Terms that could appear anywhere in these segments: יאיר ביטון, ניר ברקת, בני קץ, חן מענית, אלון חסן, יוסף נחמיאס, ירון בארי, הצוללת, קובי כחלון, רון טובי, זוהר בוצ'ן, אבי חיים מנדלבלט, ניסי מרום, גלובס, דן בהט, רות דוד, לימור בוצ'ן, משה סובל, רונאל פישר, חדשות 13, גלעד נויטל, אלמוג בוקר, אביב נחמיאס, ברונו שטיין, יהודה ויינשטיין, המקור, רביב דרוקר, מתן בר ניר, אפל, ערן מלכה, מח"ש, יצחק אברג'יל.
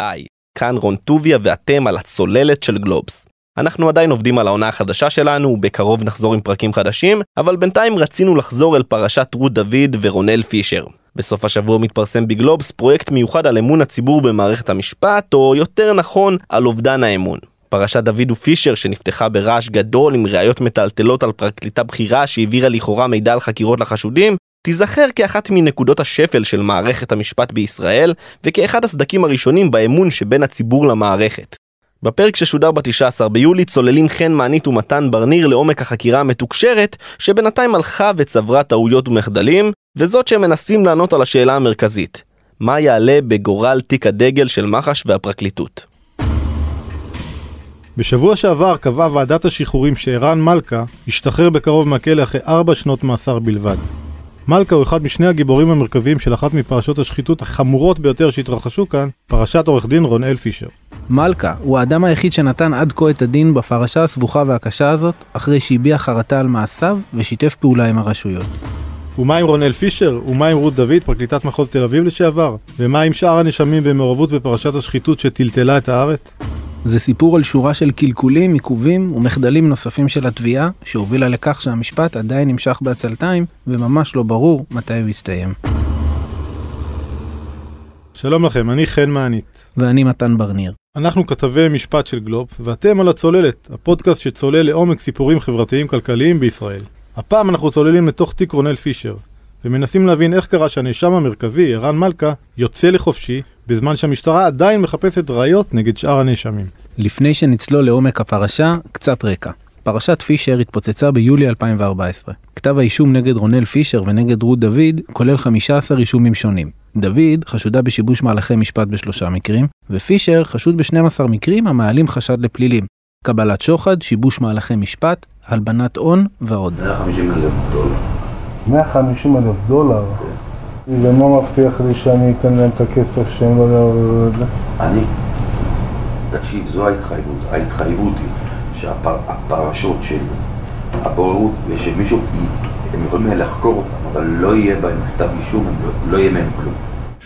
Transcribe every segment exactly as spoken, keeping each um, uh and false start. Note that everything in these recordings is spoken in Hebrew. איי. כאן רון טובי ואתם על הצוללת של גלובס. אנחנו עדיין עובדים על העונה החדשה שלנו, ובקרוב נחזור עם פרקים חדשים, אבל בינתיים רצינו לחזור אל פרשת רות דוד ורונאל פישר. בסוף השבוע מתפרסם בגלובס פרויקט מיוחד על אמון הציבור במערכת המשפט, או יותר נכון, על אובדן האמון. פרשת דוד ופישר שנפתחה ברעש גדול עם ראיות מטלטלות על פרקליטה בכירה שהעבירה לכאורה מידע על חקירות לחשודים, תיזכר כאחת מנקודות השפל של מערכת המשפט בישראל, וכאחד הסדקים הראשונים באמון שבין הציבור למערכת. בפרק ששודר ב-תשעה עשר ביולי צוללים חן מענית ומתן בר ניר לעומק החקירה המתוקשרת, שבינתיים הלכה וצברה טעויות ומחדלים, וזאת שהם מנסים לענות על השאלה המרכזית. מה יעלה בגורל תיק הדגל של מח"ש והפרקליטות? בשבוע שעבר קבעה ועדת השחרורים שערן מלכה השתחרר בקרוב מהכלא אחרי ארבע שנות מאסר בלבד. מלכה הוא אחד משני הגיבורים המרכזיים של אחת מפרשות השחיתות החמורות ביותר שהתרחשו כאן, פרשת עורך דין רונאל פישר. מלכה הוא האדם היחיד שנתן עד כה את הדין בפרשה הסבוכה והקשה הזאת, אחרי שהביע חרטה על מעשיו ושיתף פעולה עם הרשויות. ומה עם רונאל פישר? ומה עם רות דוד, פרקליטת מחוז תל אביב לשעבר? ומה עם שאר הנשמים במעורבות בפרשת השחיתות שטלטלה את הארץ? זה סיפור על שורה של קלקולים, עיכובים ומחדלים נוספים של התביעה, שהובילה לכך שהמשפט עדיין נמשך בעצלתיים, וממש לא ברור מתי הוא יסתיים. שלום לכם, אני חן מענית. ואני מתן בר ניר. אנחנו כתבי משפט של גלובס, ואתם על הצוללת, הפודקאסט שצולל לעומק סיפורים חברתיים כלכליים בישראל. הפעם אנחנו צוללים לתוך תיק רונאל פישר, ומנסים להבין איך קרה שהנאשם המרכזי, ערן מלכה, יוצא לחופשי, בזמן שהמשטרה עדיין מחפשת ראיות נגד שאר הנאשמים. לפני שנצלול לעומק הפרשה, קצת רקע. פרשת פישר התפוצצה ביולי אלפיים וארבע עשרה. כתב האישום נגד רונאל פישר ונגד רות דוד כולל חמישה עשר אישומים שונים. דוד חשודה בשיבוש מהלכי משפט בשלושה מקרים, ופישר חשוד ב-שנים עשר מקרים המעלים חשד לפלילים. קבלת שוחד, שיבוש מהלכי משפט, הלבנת הון ועוד. מאה וחמישים אלף דולר. מאה וחמישים אלף דולר? ולמה מבטיח לי שאני אתן להם את הכסף שהם לא יעברו את זה? אני, תקשיב, זו ההתחייבות, ההתחייבות היא שהפרשות של הבוררות ושמישהו, הם יכולים לחקור אותם, אבל לא יהיה בהם כתב אישום, לא, לא יהיה מהם כלום.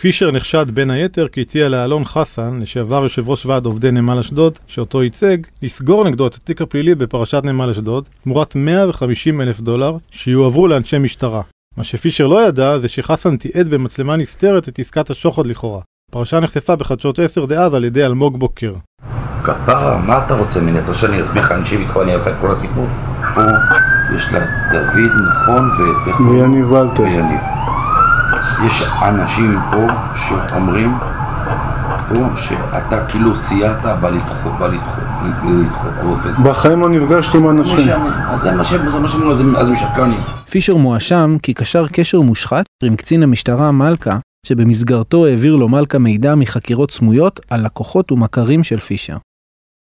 פישר נחשד בין היתר כי הציע לאלון חסן, לשעבר יושב ראש ועד עובדי נמל אשדוד, שאותו ייצג, לסגור נגדו את התיק הפלילי בפרשת נמל אשדוד, תמורת מאה וחמישים אלף דולר שיועברו לאנשי משטרה. מה שפישר לא ידע זה שחסן תיעד במצלמה נסתרת את עסקת השוחד לכאורה. פרשה נחשפה בחדשות עשר דאז על ידי אלמוג בוקר. כפרה, מה אתה רוצה מני? אתה רוצה שאני אסביר לך אנשים איתך, אני אראה לך את כל הסיפור? פה יש לה דוד, נכון, וטכנון. ויניב ולטר. ויניב. יש אנשים פה שאומרים פה שאתה כאילו סייעת, בא לדחוק, בא לדחוק, לדחוק, רופס. בחיים לא נפגשתי עם אנשים. אז זה מה שאומרים, אז משקרנית. פישר מואשם כי קשר קשר מושחת עם קצין המשטרה מלכה, שבמסגרתו העביר לו מלכה מידע מחקירות סמויות על לקוחות ומכרים של פישר.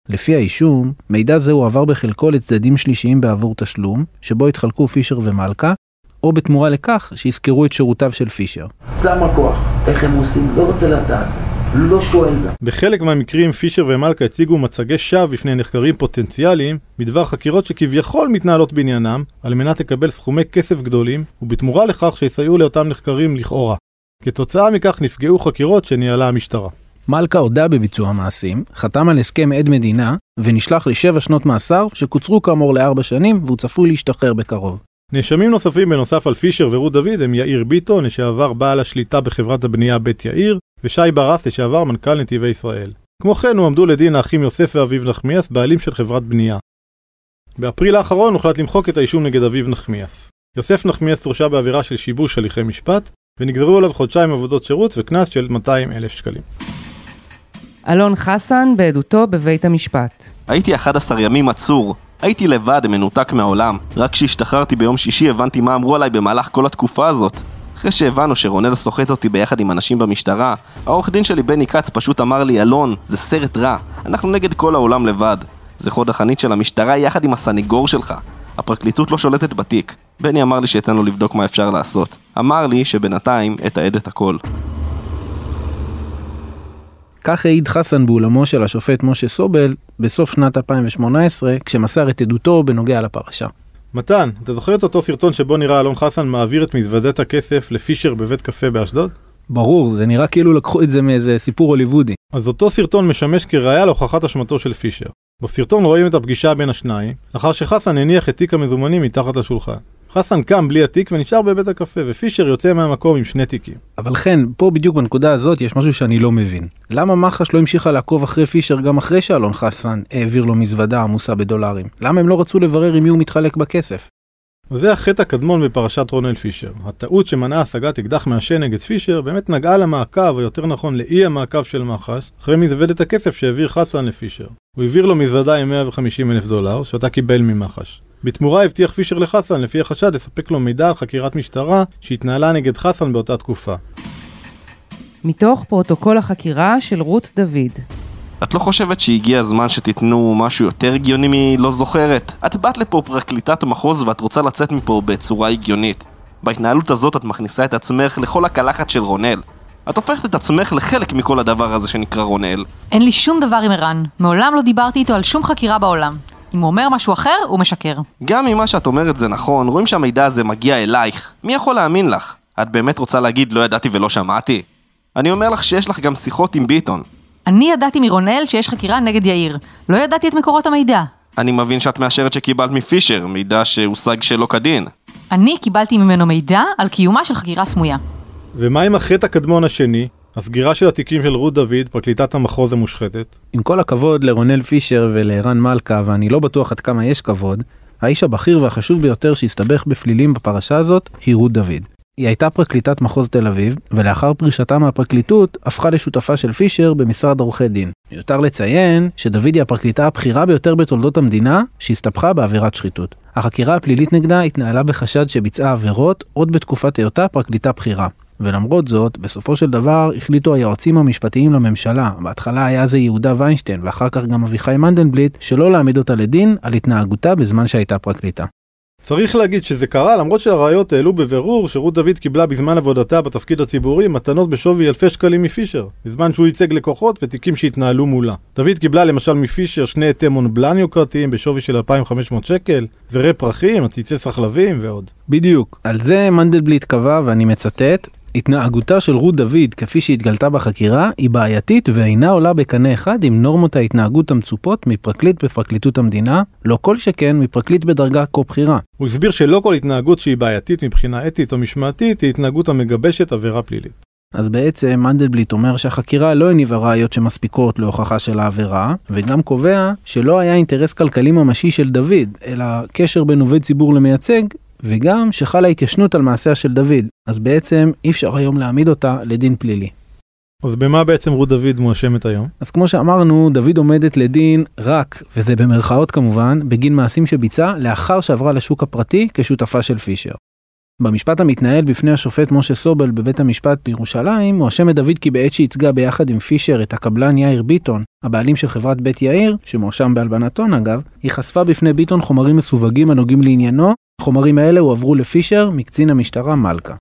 לפי האישום, מידע זה הוא עבר בחלקו לצדדים שלישיים בעבור תשלום, שבו התחלקו פישר ומלכה, או בתמורה לכך שיזכרו את שירותיו של פישר. אצלם הכוח, איך הם עושים, לא רוצה לדעת, לא שואל גם. בחלק מהמקרים פישר ומלכה הציגו מצגי שווא בפני נחקרים פוטנציאליים, בדבר חקירות שכביכול מתנהלות בעניינם, על מנת לקבל סכומי כסף גדולים, ובתמורה לכך שיסייעו לאותם נחקרים לכאורה. כתוצאה מכך נפגעו חקירות שניהלה המשטרה. מלכה הודה בביצוע המעשים, חתם על הסכם עד מדינה, ונשלח לשבע שנות מאסר שקוצרו כאמור לארבע שנים, והוא צפוי להשתחרר בקרוב. נאשמים נוספים בנוסף על פישר ורות דוד הם יאיר ביטון, לשעבר בעל השליטה בחברת הבנייה בית יאיר, ושי ברס, לשעבר מנכ"ל נתיבי ישראל. כמו כן הועמדו לדין האחים יוסף ואביב נחמיאס, בעלים של חברת בנייה. באפריל האחרון הוחלט למחוק את האישום נגד אביב נחמיאס. יוסף נחמיאס תורשע בעבירה של שיבוש הליכי משפט, ונגזרו עליו חודשיים עבודות שירות וקנס של מאתיים אלף שקלים. אלון חסן בעדותו בבית המשפט. הייתי אחד עשר ימים עצור. הייתי לבד, מנותק מהעולם. רק כשהשתחררתי ביום שישי הבנתי מה אמרו עליי במהלך כל התקופה הזאת. אחרי שהבנו שרונאל סוחט אותי ביחד עם אנשים במשטרה, העורך דין שלי בני קץ פשוט אמר לי, אלון, זה סרט רע. אנחנו נגד כל העולם לבד. זה חוד החנית של המשטרה יחד עם הסניגור שלך. הפרקליטות לא שולטת בתיק. בני אמר לי שאתן לו לבדוק מה אפשר לעשות. אמר לי שבינתיים אתעד את הכל. כך העיד חסן באולמו של השופט משה סובל בסוף שנת אלפיים ושמונה עשרה, כשמסר את עדותו בנוגע לפרשה. מתן, אתה זוכר את אותו סרטון שבו נראה אלון חסן מעביר את מזוודת הכסף לפישר בבית קפה באשדוד? ברור, זה נראה כאילו לקחו את זה מאיזה סיפור הוליוודי. אז אותו סרטון משמש כראיה להוכחת אשמתו של פישר. בסרטון רואים את הפגישה בין השניים, לאחר שחסן הניח את תיק המזומנים מתחת לשולחן. חסן קם בלי התיק ונשאר בבית הקפה, ופישר יוצא מהמקום עם שני תיקים. אבל כן, פה בדיוק בנקודה הזאת יש משהו שאני לא מבין. למה מח"ש לא המשיכה לעקוב אחרי פישר גם אחרי שאלון חסן העביר לו מזוודה עמוסה בדולרים? למה הם לא רצו לברר עם מי הוא מתחלק בכסף? וזה החטא הקדמון בפרשת רונאל פישר. הטעות שמנעה השגת אקדח מהשן נגד פישר באמת נגעה למעקב, או יותר נכון לאי המעקב של מח"ש, אחרי מזוודת הכסף שהעביר חסן לפישר. הוא העביר לו מזוודה עם מאה וחמישים אלף דולר, שאותה קיבל ממח"ש. בתמורה הבטיח פישר לחסן לפי החשד לספק לו מידע על חקירת משטרה שהתנהלה נגד חסן באותה תקופה. מתוך פרוטוקול החקירה של רות דוד. את לא חושבת שהגיע הזמן שתיתנו משהו יותר הגיוני מלא זוכרת? את באת לפה פרקליטת מחוז ואת רוצה לצאת מפה בצורה הגיונית. בהתנהלות הזאת את מכניסה את עצמך לכל הקלחת של רונאל. את הופכת את עצמך לחלק מכל הדבר הזה שנקרא רונאל. אין לי שום דבר עם ערן. מעולם לא דיברתי איתו על שום חקירה בעולם. אם הוא אומר משהו אחר, הוא משקר. גם אם מה שאת אומרת זה נכון, רואים שהמידע הזה מגיע אלייך. מי יכול להאמין לך? את באמת רוצה להגיד לא ידעתי ולא שמעתי? אני אומר לך שיש לך גם שיחות עם ביטון. אני ידעתי מרונאל שיש חקירה נגד יאיר. לא ידעתי את מקורות המידע. אני מבין שאת מאשרת שקיבלת מפישר, מידע שהושג שלא כדין. אני קיבלתי ממנו מידע על קיומה של חקירה סמויה. ומה עם החטא הקדמון השני? הסגירה של התיקים של רות דוד, פרקליטת המחוז המושחתת. עם כל הכבוד לרונאל פישר ולערן מלכה, ואני לא בטוח עד כמה יש כבוד, האיש הבכיר והחשוב ביותר שהסתבך בפלילים בפרשה הזאת היא רות דוד. היא הייתה פרקליטת מחוז תל אביב, ולאחר פרישתה מהפרקליטות הפכה לשותפה של פישר במשרד עורכי דין. מיותר לציין שדוד היא הפרקליטה הבכירה ביותר בתולדות המדינה שהסתבכה בעבירת שחיתות. החקירה הפלילית נגדה התנהלה בחשד שביצעה עבירות עוד בתקופת היותה פרקליטה בחירה. ולמרות זאת, בסופו של דבר החליטו היועצים המשפטיים לממשלה, בהתחלה היה זה יהודה ויינשטיין ואחר כך גם אבי חיים מנדלבלט, שלא להעמיד אותה לדין על התנהגותה בזמן שהייתה פרקליטה. צריך להגיד שזה קרה למרות שהראיות העלו בבירור שרות דוד קיבלה בזמן עבודתה בתפקיד הציבורי מתנות בשווי אלפי שקלים מפישר, בזמן שהוא ייצג לקוחות ותיקים שהתנהלו מולה. דוד קיבלה למשל מפישר שני עטי מונבלן יוקרתיים בשווי של אלפיים וחמש מאות שקל, זרי פרחים, עציצי סחלבים ועוד. בדיוק. על זה מנדלבלט קבע, ואני מצטט, התנהגותה של רות דוד כפי שהתגלתה בחקירה היא בעייתית ואינה עולה בקנה אחד עם נורמות ההתנהגות המצופות מפרקליט בפרקליטות המדינה, לא כל שכן מפרקליט בדרגה כה בחירה. הוא הסביר שלא כל התנהגות שהיא בעייתית מבחינה אתית או משמעתית היא התנהגות המגבשת עבירה פלילית. אז בעצם מנדלבליט אומר שהחקירה לא הניבה ראיות שמספיקות להוכחה של העבירה, וגם קובע שלא היה אינטרס כלכלי ממשי של דוד, אלא קשר בין עובד ציבור למייצג, וגם שחלה התיישנות על מעשיה של דוד, אז בעצם אי אפשר היום להעמיד אותה לדין פלילי. אז במה בעצם רות דוד מואשמת היום? אז כמו שאמרנו, דוד עומדת לדין רק, וזה במרכאות כמובן, בגין מעשים שביצע לאחר שעברה לשוק הפרטי כשותפה של פישר. במשפט המתנהל בפני השופט משה סובל בבית המשפט בירושלים, מואשמת דוד כי בעת שייצגה ביחד עם פישר את הקבלן יאיר ביטון, הבעלים של חברת בית יאיר, שמואשם בהלבנת הון אגב, היא חשפה בפני ביטון חומרים מסווגים הנוגעים לעניינו, החומרים האלה הועברו לפישר מקצין המשטרה מלכה.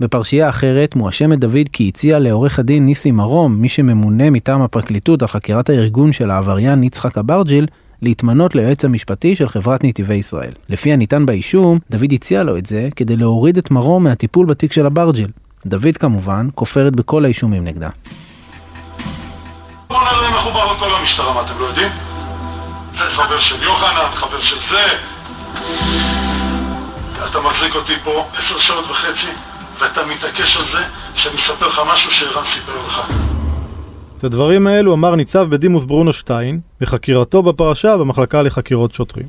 בפרשייה אחרת מואשמת דוד כי הציע לעורך הדין ניסי מרום, מי שממונה מטעם הפרקליטות על חקירת הארגון של העבריין יצחק אברג'יל, להתמנות ליועץ המשפטי של חברת נתיבי ישראל. לפי הניתן באישום, דוד הציע לו את זה כדי להוריד את מרום מהטיפול בתיק של אברג'יל. דוד כמובן כופרת בכל האישומים נגדה. כל העולם מחובר לכל המשטרה, מה אתם לא יודעים? זה חבר של יוחנן, חבר של זה. אתה מחזיק אותי פה עשר שעות וחצי, ואתה מתעקש על זה שאני אספר לך משהו שערן סיפר לך. את הדברים האלו אמר ניצב בדימוס ברונו שטיין, בחקירתו בפרשה במחלקה לחקירות שוטרים.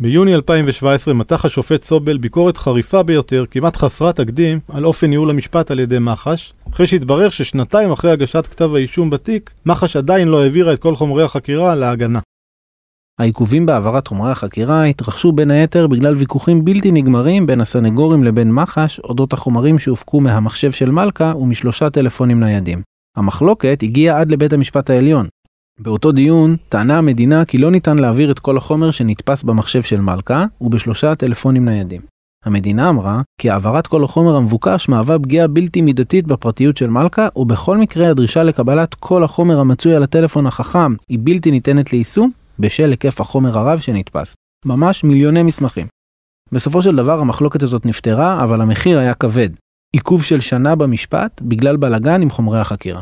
ביוני אלפיים שבע עשרה מתח השופט סובל ביקורת חריפה ביותר, כמעט חסרת תקדים, על אופן ניהול המשפט על ידי מח"ש, אחרי שהתברר ששנתיים אחרי הגשת כתב האישום בתיק, מח"ש עדיין לא העבירה את כל חומרי החקירה להגנה. העיכובים בעברת חומרי החקירה התרחשו בין היתר בגלל ויכוחים בלתי נגמרים בין הסנגורים לבין מח"ש, אודות החומרים שהופקו מהמחשב של מלכה ומשלושה טלפונים ניידים. המחלוקת הגיעה עד לבית המשפט העליון. באותו דיון טענה המדינה כי לא ניתן להעביר את כל החומר שנתפס במחשב של מלכה ובשלושה טלפונים ניידים. המדינה אמרה כי העברת כל החומר המבוקש מהווה פגיעה בלתי מידתית בפרטיות של מלכה, ובכל מקרה הדרישה לקבלת כל החומר המצוי על הטלפון החכם היא בלתי ניתנת ליישום. בשל היקף החומר הרב שנתפס. ממש מיליוני מסמכים. בסופו של דבר המחלוקת הזאת נפטרה, אבל המחיר היה כבד. עיכוב של שנה במשפט בגלל בלגן עם חומרי החקירה.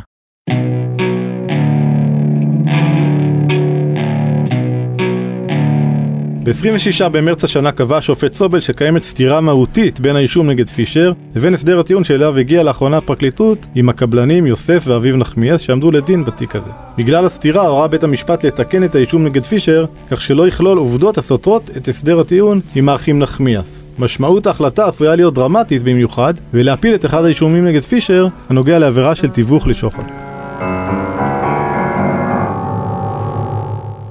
ב-עשרים ושישה במרץ השנה קבע שופט סובל שקיימת סתירה מהותית בין האישום נגד פישר לבין הסדר הטיעון שאליו הגיעה לאחרונה הפרקליטות עם הקבלנים יוסף ואביב נחמיאס שעמדו לדין בתיק הזה. בגלל הסתירה הורה בית המשפט לתקן את האישום נגד פישר כך שלא יכלול עובדות הסותרות את הסדר הטיעון עם האחים נחמיאס. משמעות ההחלטה עשויה להיות דרמטית במיוחד ולהפיל את אחד האישומים נגד פישר הנוגע לעבירה של תיווך לשוחד.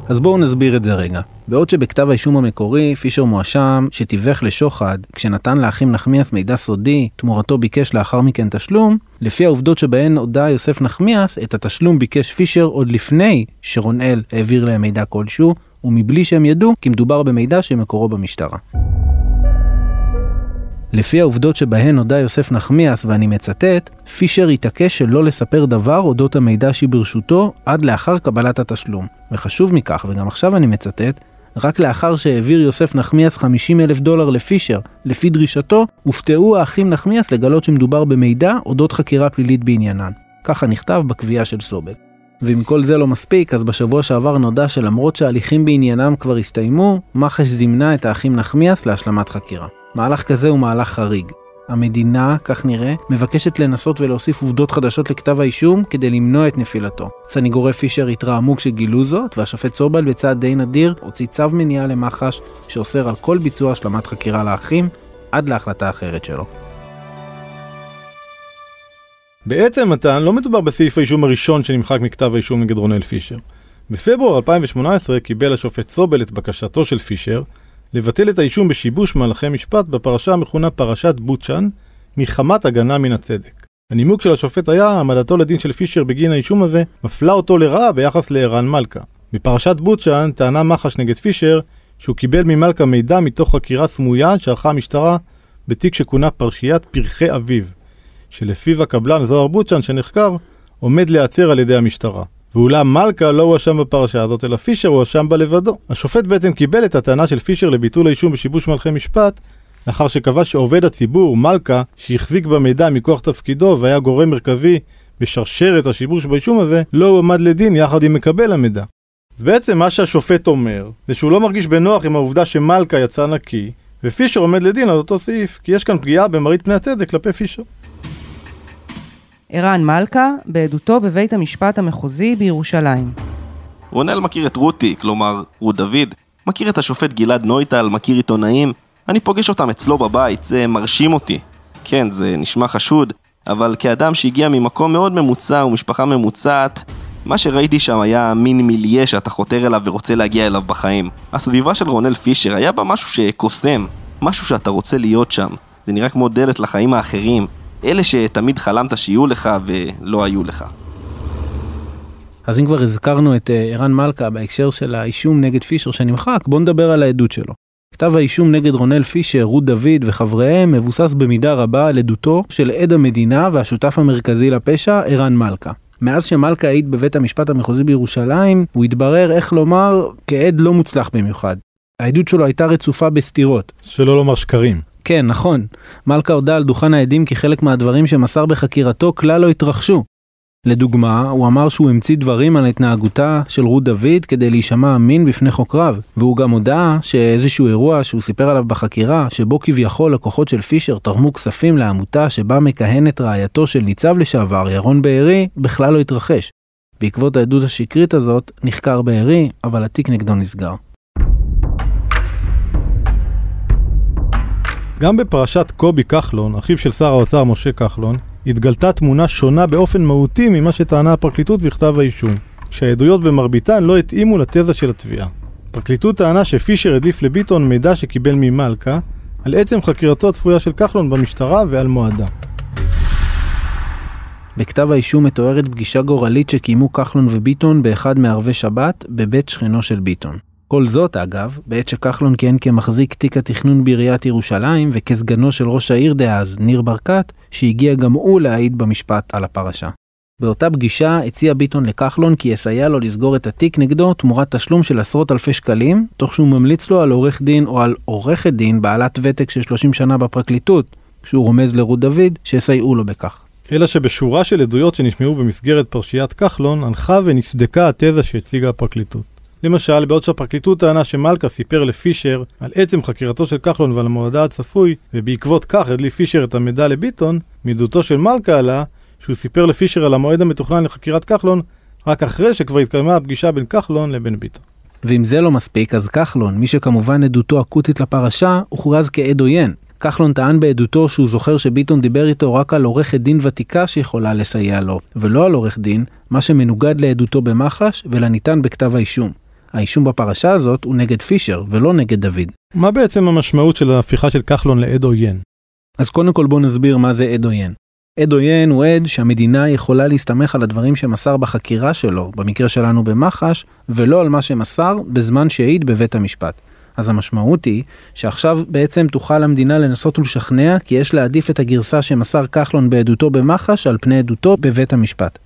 אז בואו נסביר את זה רגע. בעוד שבכתב האישום המקורי, פישר מואשם שתיווך לשוחד כשנתן לאחים נחמיאס מידע סודי, תמורתו ביקש לאחר מכן תשלום, לפי העובדות שבהן הודע יוסף נחמיאס, את התשלום ביקש פישר עוד לפני שרונאל העביר להם מידע כלשהו, ומבלי שהם ידעו כי מדובר במידע שמקורו במשטרה. לפי העובדות שבהן הודע יוסף נחמיאס, ואני מצטט, פישר התעקש שלא לספר דבר אודות המידע שברשותו עד לאחר קבלת התשלום. וחשוב מכך, וגם עכשיו אני מצטט, רק לאחר שהעביר יוסף נחמיאס חמישים אלף דולר לפישר, לפי דרישתו, הופתעו האחים נחמיאס לגלות שמדובר במידע אודות חקירה פלילית בעניינן. ככה נכתב בקביעה של סובל. ואם כל זה לא מספיק, אז בשבוע שעבר נודע שלמרות שההליכים בעניינם כבר הסתיימו, מח"ש זימנה את האחים נחמיאס להשלמת חקירה. מהלך כזה הוא מהלך חריג. המדינה, כך נראה, מבקשת לנסות ולהוסיף עובדות חדשות לכתב האישום כדי למנוע את נפילתו. סניגורי פישר התרעמו כשגילו זאת, והשופט סובל בצעד די נדיר הוציא צו מניעה למח"ש שאוסר על כל ביצוע השלמת חקירה לאחים עד להחלטה אחרת שלו. בעצם מתן לא מדובר בסעיף האישום הראשון שנמחק מכתב האישום נגד רונאל פישר. בפברואר אלפיים ושמונה עשרה קיבל השופט סובל את בקשתו של פישר לבטל את האישום בשיבוש מהלכי משפט בפרשה המכונה פרשת בוצ'ן, מחמת הגנה מן הצדק. הנימוק של השופט היה, העמדתו לדין של פישר בגין האישום הזה, מפלה אותו לרעה ביחס לערן מלכה. בפרשת בוצ'ן טענה מח"ש נגד פישר, שהוא קיבל ממלכה מידע מתוך חקירה סמויה שערכה המשטרה בתיק שכונה פרשיית פרחי אביב, שלפיו הקבלן זוהר בוצ'ן שנחקר, עומד להיעצר על ידי המשטרה. ואולם מלכה לא הואשם בפרשה הזאת, אלא פישר הואשם בה לבדו. השופט בעצם קיבל את הטענה של פישר לביטול האישום בשיבוש מהלכי משפט, לאחר שקבע שעובד הציבור, מלכה, שהחזיק במידע מכוח תפקידו והיה גורם מרכזי בשרשרת השיבוש באישום הזה, לא הועמד לדין יחד עם מקבל המידע. אז בעצם מה שהשופט אומר, זה שהוא לא מרגיש בנוח עם העובדה שמלכה יצא נקי, ופישר עומד לדין על אותו סעיף, כי יש כאן פגיעה במרית פני הצדק כלפי פישר. ערן מלכה, בעדותו בבית המשפט המחוזי בירושלים. רונאל מכיר את רותי, כלומר רות דוד, מכיר את השופט גלעד נויטל, מכיר עיתונאים, אני פוגש אותם אצלו בבית, זה מרשים אותי. כן, זה נשמע חשוד, אבל כאדם שהגיע ממקום מאוד ממוצע ומשפחה ממוצעת, מה שראיתי שם היה מין מיליה שאתה חותר אליו ורוצה להגיע אליו בחיים. הסביבה של רונאל פישר היה בה משהו שקוסם, משהו שאתה רוצה להיות שם. זה נראה כמו דלת לחיים האחרים. אלה שתמיד חלמת שיהיו לך ולא היו לך. אז אם כבר הזכרנו את ערן מלכה בהקשר של האישום נגד פישר שנמחק, בוא נדבר על העדות שלו. כתב האישום נגד רונאל פישר, רות דוד וחבריהם מבוסס במידה רבה על עדותו של עד המדינה והשותף המרכזי לפשע ערן מלכה. מאז שמלכה העיד בבית המשפט המחוזי בירושלים, הוא התברר, איך לומר, כעד לא מוצלח במיוחד. העדות שלו הייתה רצופה בסתירות. שלא לומר שקרים. כן, נכון. מלכה הודעה על דוכן העדים כי חלק מהדברים שמסר בחקירתו כלל לא התרחשו. לדוגמה, הוא אמר שהוא המציא דברים על התנהגותה של רות דוד כדי להישמע אמין בפני חוקריו, והוא גם הודעה שאיזשהו אירוע שהוא סיפר עליו בחקירה, שבו כביכול לקוחות של פישר תרמו כספים לעמותה שבה מכהנת רעייתו של ניצב לשעבר ירון בארי, בכלל לא התרחש. בעקבות העדות השקרית הזאת נחקר בארי, אבל התיק נגדו נסגר. גם בפרשת קובי כחלון, אחיו של שר האוצר משה כחלון, התגלתה תמונה שונה באופן מהותי ממה שטענה הפרקליטות בכתב האישום, כשהעדויות במרביתן לא התאימו לתזה של התביעה. הפרקליטות טענה שפישר הדליף לביטון מידע שקיבל ממלכה, על עצם חקירתו הצפויה של כחלון במשטרה ועל מועדה. בכתב האישום מתוארת פגישה גורלית שקיימו כחלון וביטון באחד מערבי שבת בבית שכנו של ביטון. כל זאת, אגב, בעת שכחלון כיהן כמחזיק תיק התכנון בעיריית ירושלים וכסגנו של ראש העיר דאז, ניר ברקת, שהגיע גם הוא להעיד במשפט על הפרשה. באותה פגישה הציע ביטון לכחלון כי יסייע לו לסגור את התיק נגדו תמורת תשלום של עשרות אלפי שקלים, תוך שהוא ממליץ לו על עורך דין או על עורכת דין בעלת ותק של שלושים שנה בפרקליטות, כשהוא רומז לרות דוד שיסייעו לו בכך. אלא שבשורה של עדויות שנשמעו במסגרת פרשיית כחלון, הנחה ונסדקה התזה שהציגה הפרקליטות. למשל, בעוד שהפרקליטות טענה שמלכה סיפר לפישר על עצם חקירתו של כחלון ועל המועדה הצפוי, ובעקבות כך הדליף פישר את המידע לביטון, מעדותו של מלכה עלה שהוא סיפר לפישר על המועד המתוכנן לחקירת כחלון רק אחרי שכבר התקיימה הפגישה בין כחלון לבין ביטון. ואם זה לא מספיק, אז כחלון, מי שכמובן עדותו אקוטית לפרשה, הוכרז כעד עוין. כחלון טען בעדותו שהוא זוכר שביטון דיבר איתו רק על עורך דין ותיקה שיכולה לסייע לו, ולא על עורך דין, מה שמנוגד לעדותו במחש ולניתן בכתב האישום. האישום בפרשה הזאת הוא נגד פישר ולא נגד דוד. מה בעצם המשמעות של ההפיכה של כחלון לעד עוין? אז קודם כל בוא נסביר מה זה עד עוין. עד עוין הוא עד שהמדינה יכולה להסתמך על הדברים שמסר בחקירה שלו, במקרה שלנו במחש, ולא על מה שמסר בזמן שהעיד בבית המשפט. אז המשמעות היא שעכשיו בעצם תוכל המדינה לנסות ולשכנע כי יש להעדיף את הגרסה שמסר כחלון בעדותו במחש על פני עדותו בבית המשפט.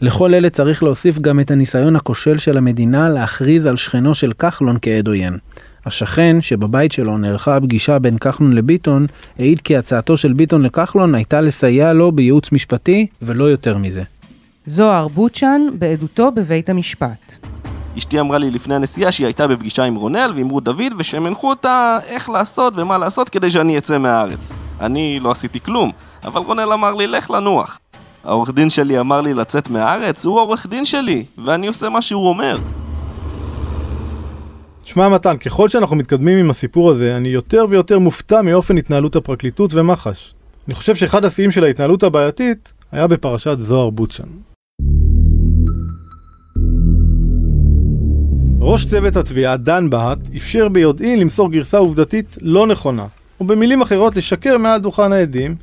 לכל אלה צריך להוסיף גם את הניסיון הכושל של המדינה להכריז על שכנו של כחלון כעד עוין. השכן שבבית שלו נערכה הפגישה בין כחלון לביטון, העיד כי הצעתו של ביטון לכחלון הייתה לסייע לו בייעוץ משפטי ולא יותר מזה. זוהר בוצ'ן בעדותו בבית המשפט. אשתי אמרה לי לפני הנסיעה שהיא הייתה בפגישה עם רונאל ועם רות דוד, ושהם הנחו אותה איך לעשות ומה לעשות כדי שאני אצא מהארץ. אני לא עשיתי כלום, אבל רונאל אמר לי לך לנוח. העורך דין שלי אמר לי לצאת מהארץ, הוא העורך דין שלי, ואני עושה מה שהוא אומר. שמע מתן, ככל שאנחנו מתקדמים עם הסיפור הזה, אני יותר ויותר מופתע מאופן התנהלות הפרקליטות ומחש. אני חושב שאחד השיאים של ההתנהלות הבעייתית היה בפרשת זוהר בוצ'ן. ראש צוות התביעה דן בהט אפשר ביודעין למסור גרסה עובדתית לא נכונה, או במילים אחרות לשקר מעל דוכן העדים,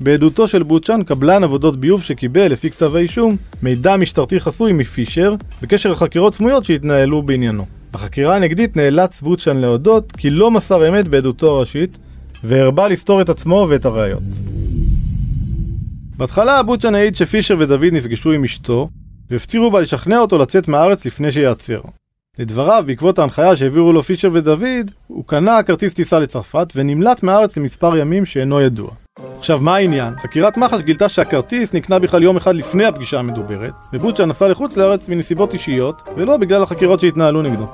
בעדותו של בוצ'ן קבלן עבודות ביוב שקיבל לפי כתב האישום מידע משטרתי חסוי מפישר בקשר לחקירות סמויות שהתנהלו בעניינו. בחקירה הנגדית נאלץ בוצ'ן להודות כי לא מסר אמת בעדותו הראשית והרבה לסתור את עצמו ואת הראיות. בהתחלה בוצ'ן העיד שפישר ודוד נפגשו עם אשתו והפצירו בה לשכנע אותו לצאת מהארץ לפני שיעצר. לדבריו, בעקבות ההנחיה שהעבירו לו פישר ודוד, הוא קנה כרטיס טיסה לצרפת ונמלט מהארץ למספר ימים שאינו ידוע. עכשיו, מה העניין? חקירת מח"ש גילתה שהכרטיס נקנה בכלל יום אחד לפני הפגישה המדוברת, ובוצ'ן נסע לחוץ לארץ מנסיבות אישיות, ולא בגלל החקירות שהתנהלו נגדו.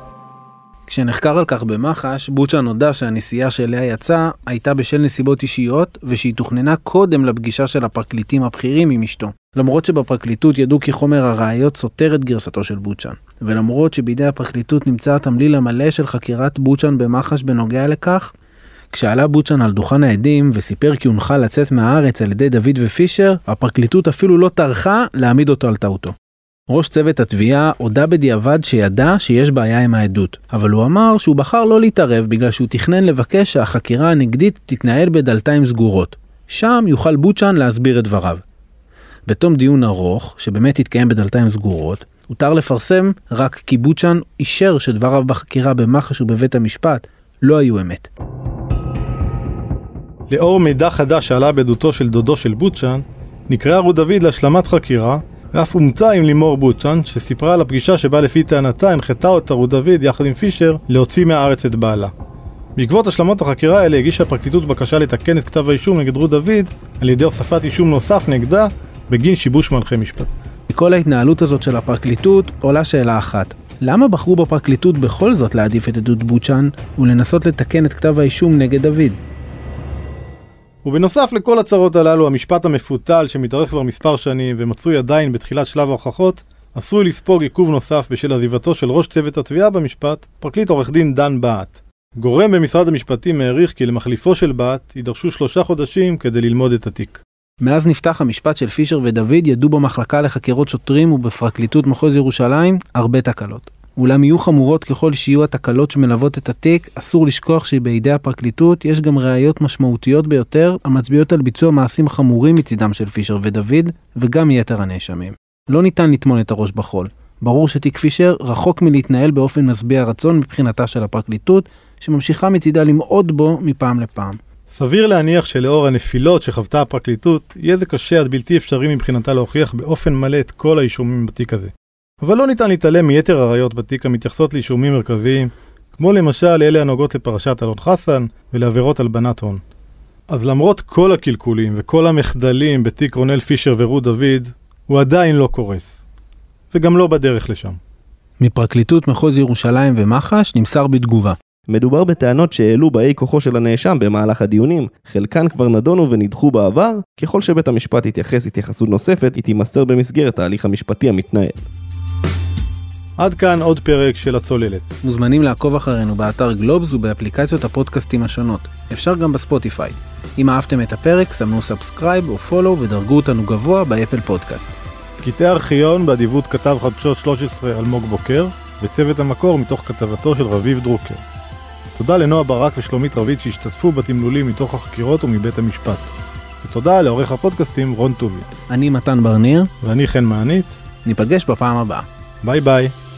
כשנחקר על כך במח"ש, בוצ'ן הודע שהנסיעה שאליה יצא הייתה בשל נסיבות אישיות, ושהיא תוכננה קודם לפגישה של הפרקליטים הבכירים עם אשתו. למרות שבפרקליטות ידעו כי חומר הראיות סותר את גרסתו של בוצ'ן, ולמרות שבידי הפרקליטות נמצא התמליל המלא של חקירת בוצ'ן במח"ש בנוגע לכך, כשעלה בוצ'ן על דוכן העדים וסיפר כי הונחה לצאת מהארץ על ידי דוד ופישר, הפרקליטות אפילו לא טרחה להעמיד אותו על טעותו. ראש צוות התביעה הודה בדיעבד שידע שיש בעיה עם העדות, אבל הוא אמר שהוא בחר לא להתערב בגלל שהוא תכנן לבקש שהחקירה הנגדית תתנהל בדלתיים סגורות. שם יוכל בוצ'ן להסביר את דבריו. בתום דיון ארוך, שבאמת התקיים בדלתיים סגורות, הותר לפרסם רק כי בוצ'ן אישר שדבריו בחקירה במח"ש ובבית המשפט לא היו אמת. לאור מידע חדש שעלה בעדותו של דודו של בוצ'ן, נקרא רות דוד להשלמת חקירה, ואף הומצא עם לימור בוצ'ן, שסיפרה על הפגישה שבה לפי טענתה הנחתה אותה רות דוד יחד עם פישר להוציא מהארץ את בעלה. בעקבות השלמות החקירה האלה הגישה הפרקליטות בקשה לתקן את כתב האישום נגד רות דוד על ידי הוספת אישום נוסף נגדה בגין שיבוש מהלכי משפט. מכל ההתנהלות הזאת של הפרקליטות עולה שאלה אחת. למה בחרו בפרקליטות בכל זאת להעדיף את עדות בוצ'ן ולנסות לתקן את כתב האישום נגד דוד? ובנוסף לכל הצרות הללו, המשפט המפותל שמתארך כבר מספר שנים ומצוי עדיין בתחילת שלב ההוכחות, עשוי לספוג עיכוב נוסף בשל עזיבתו של ראש צוות התביעה במשפט, פרקליט עורך דין דן בהט. גורם במשרד המשפטים העריך כי למחליפו של בהט יידרשו שלושה חודשים כדי ללמוד את התיק. מאז נפתח המשפט של פישר ודוד ידעו במחלקה לחקירות שוטרים ובפרקליטות מחוז ירושלים הרבה תקלות. אולם יהיו חמורות ככל שיהיו התקלות שמלוות את התיק, אסור לשכוח שבידי הפרקליטות יש גם ראיות משמעותיות ביותר, המצביעות על ביצוע מעשים חמורים מצידם של פישר ודוד, וגם יתר הנאשמים. לא ניתן לטמון את הראש בחול. ברור שתיק פישר רחוק מלהתנהל באופן משביע רצון מבחינתה של הפרקליטות, שממשיכה מצידה למעוד בו מפעם לפעם. סביר להניח שלאור הנפילות שחוותה הפרקליטות, יהיה זה קשה עד בלתי אפשרי מבחינתה להוכיח באופן מלא את כל האישומים בתיק הזה. אבל לא ניתן להתעלם מיתר הראיות בתיק המתייחסות לאישומים מרכזיים, כמו למשל אלה הנוגעות לפרשת אלון חסן ולעבירות הלבנת הון. אז למרות כל הקלקולים וכל המחדלים בתיק רונאל פישר ורות דוד, הוא עדיין לא קורס. וגם לא בדרך לשם. מפרקליטות מחוז ירושלים ומח"ש נמסר בתגובה. מדובר בטענות שהעלו באי כוחו של הנאשם במהלך הדיונים, חלקן כבר נדונו ונדחו בעבר, ככל שבית המשפט התייחס התייחסות נוספת, היא תימסר במסגרת ההליך המשפטי המתנהל. עד כאן עוד פרק של הצוללת. מוזמנים לעקוב אחרינו באתר גלובס ובאפליקציות הפודקאסטים השונות. אפשר גם בספוטיפיי. אם אהבתם את הפרק, סמנו סאבסקרייב או פולו ודרגו אותנו גבוה באפל פודקאסט. קטעי ארכיון באדיבות כתב חדשות שלוש עשרה אלמוג בוקר וצוות המקור מתוך כתבתו של רביב דרוקר. תודה לנועה ברק ושלומית רביד שהשתתפו בתמלולים מתוך החקירות ומבית המשפט. ותודה לעורך הפודקאסטים רון טובי. אני מתן בר ניר. ואני חן מענית. ניפגש בפעם הבאה. ביי ביי.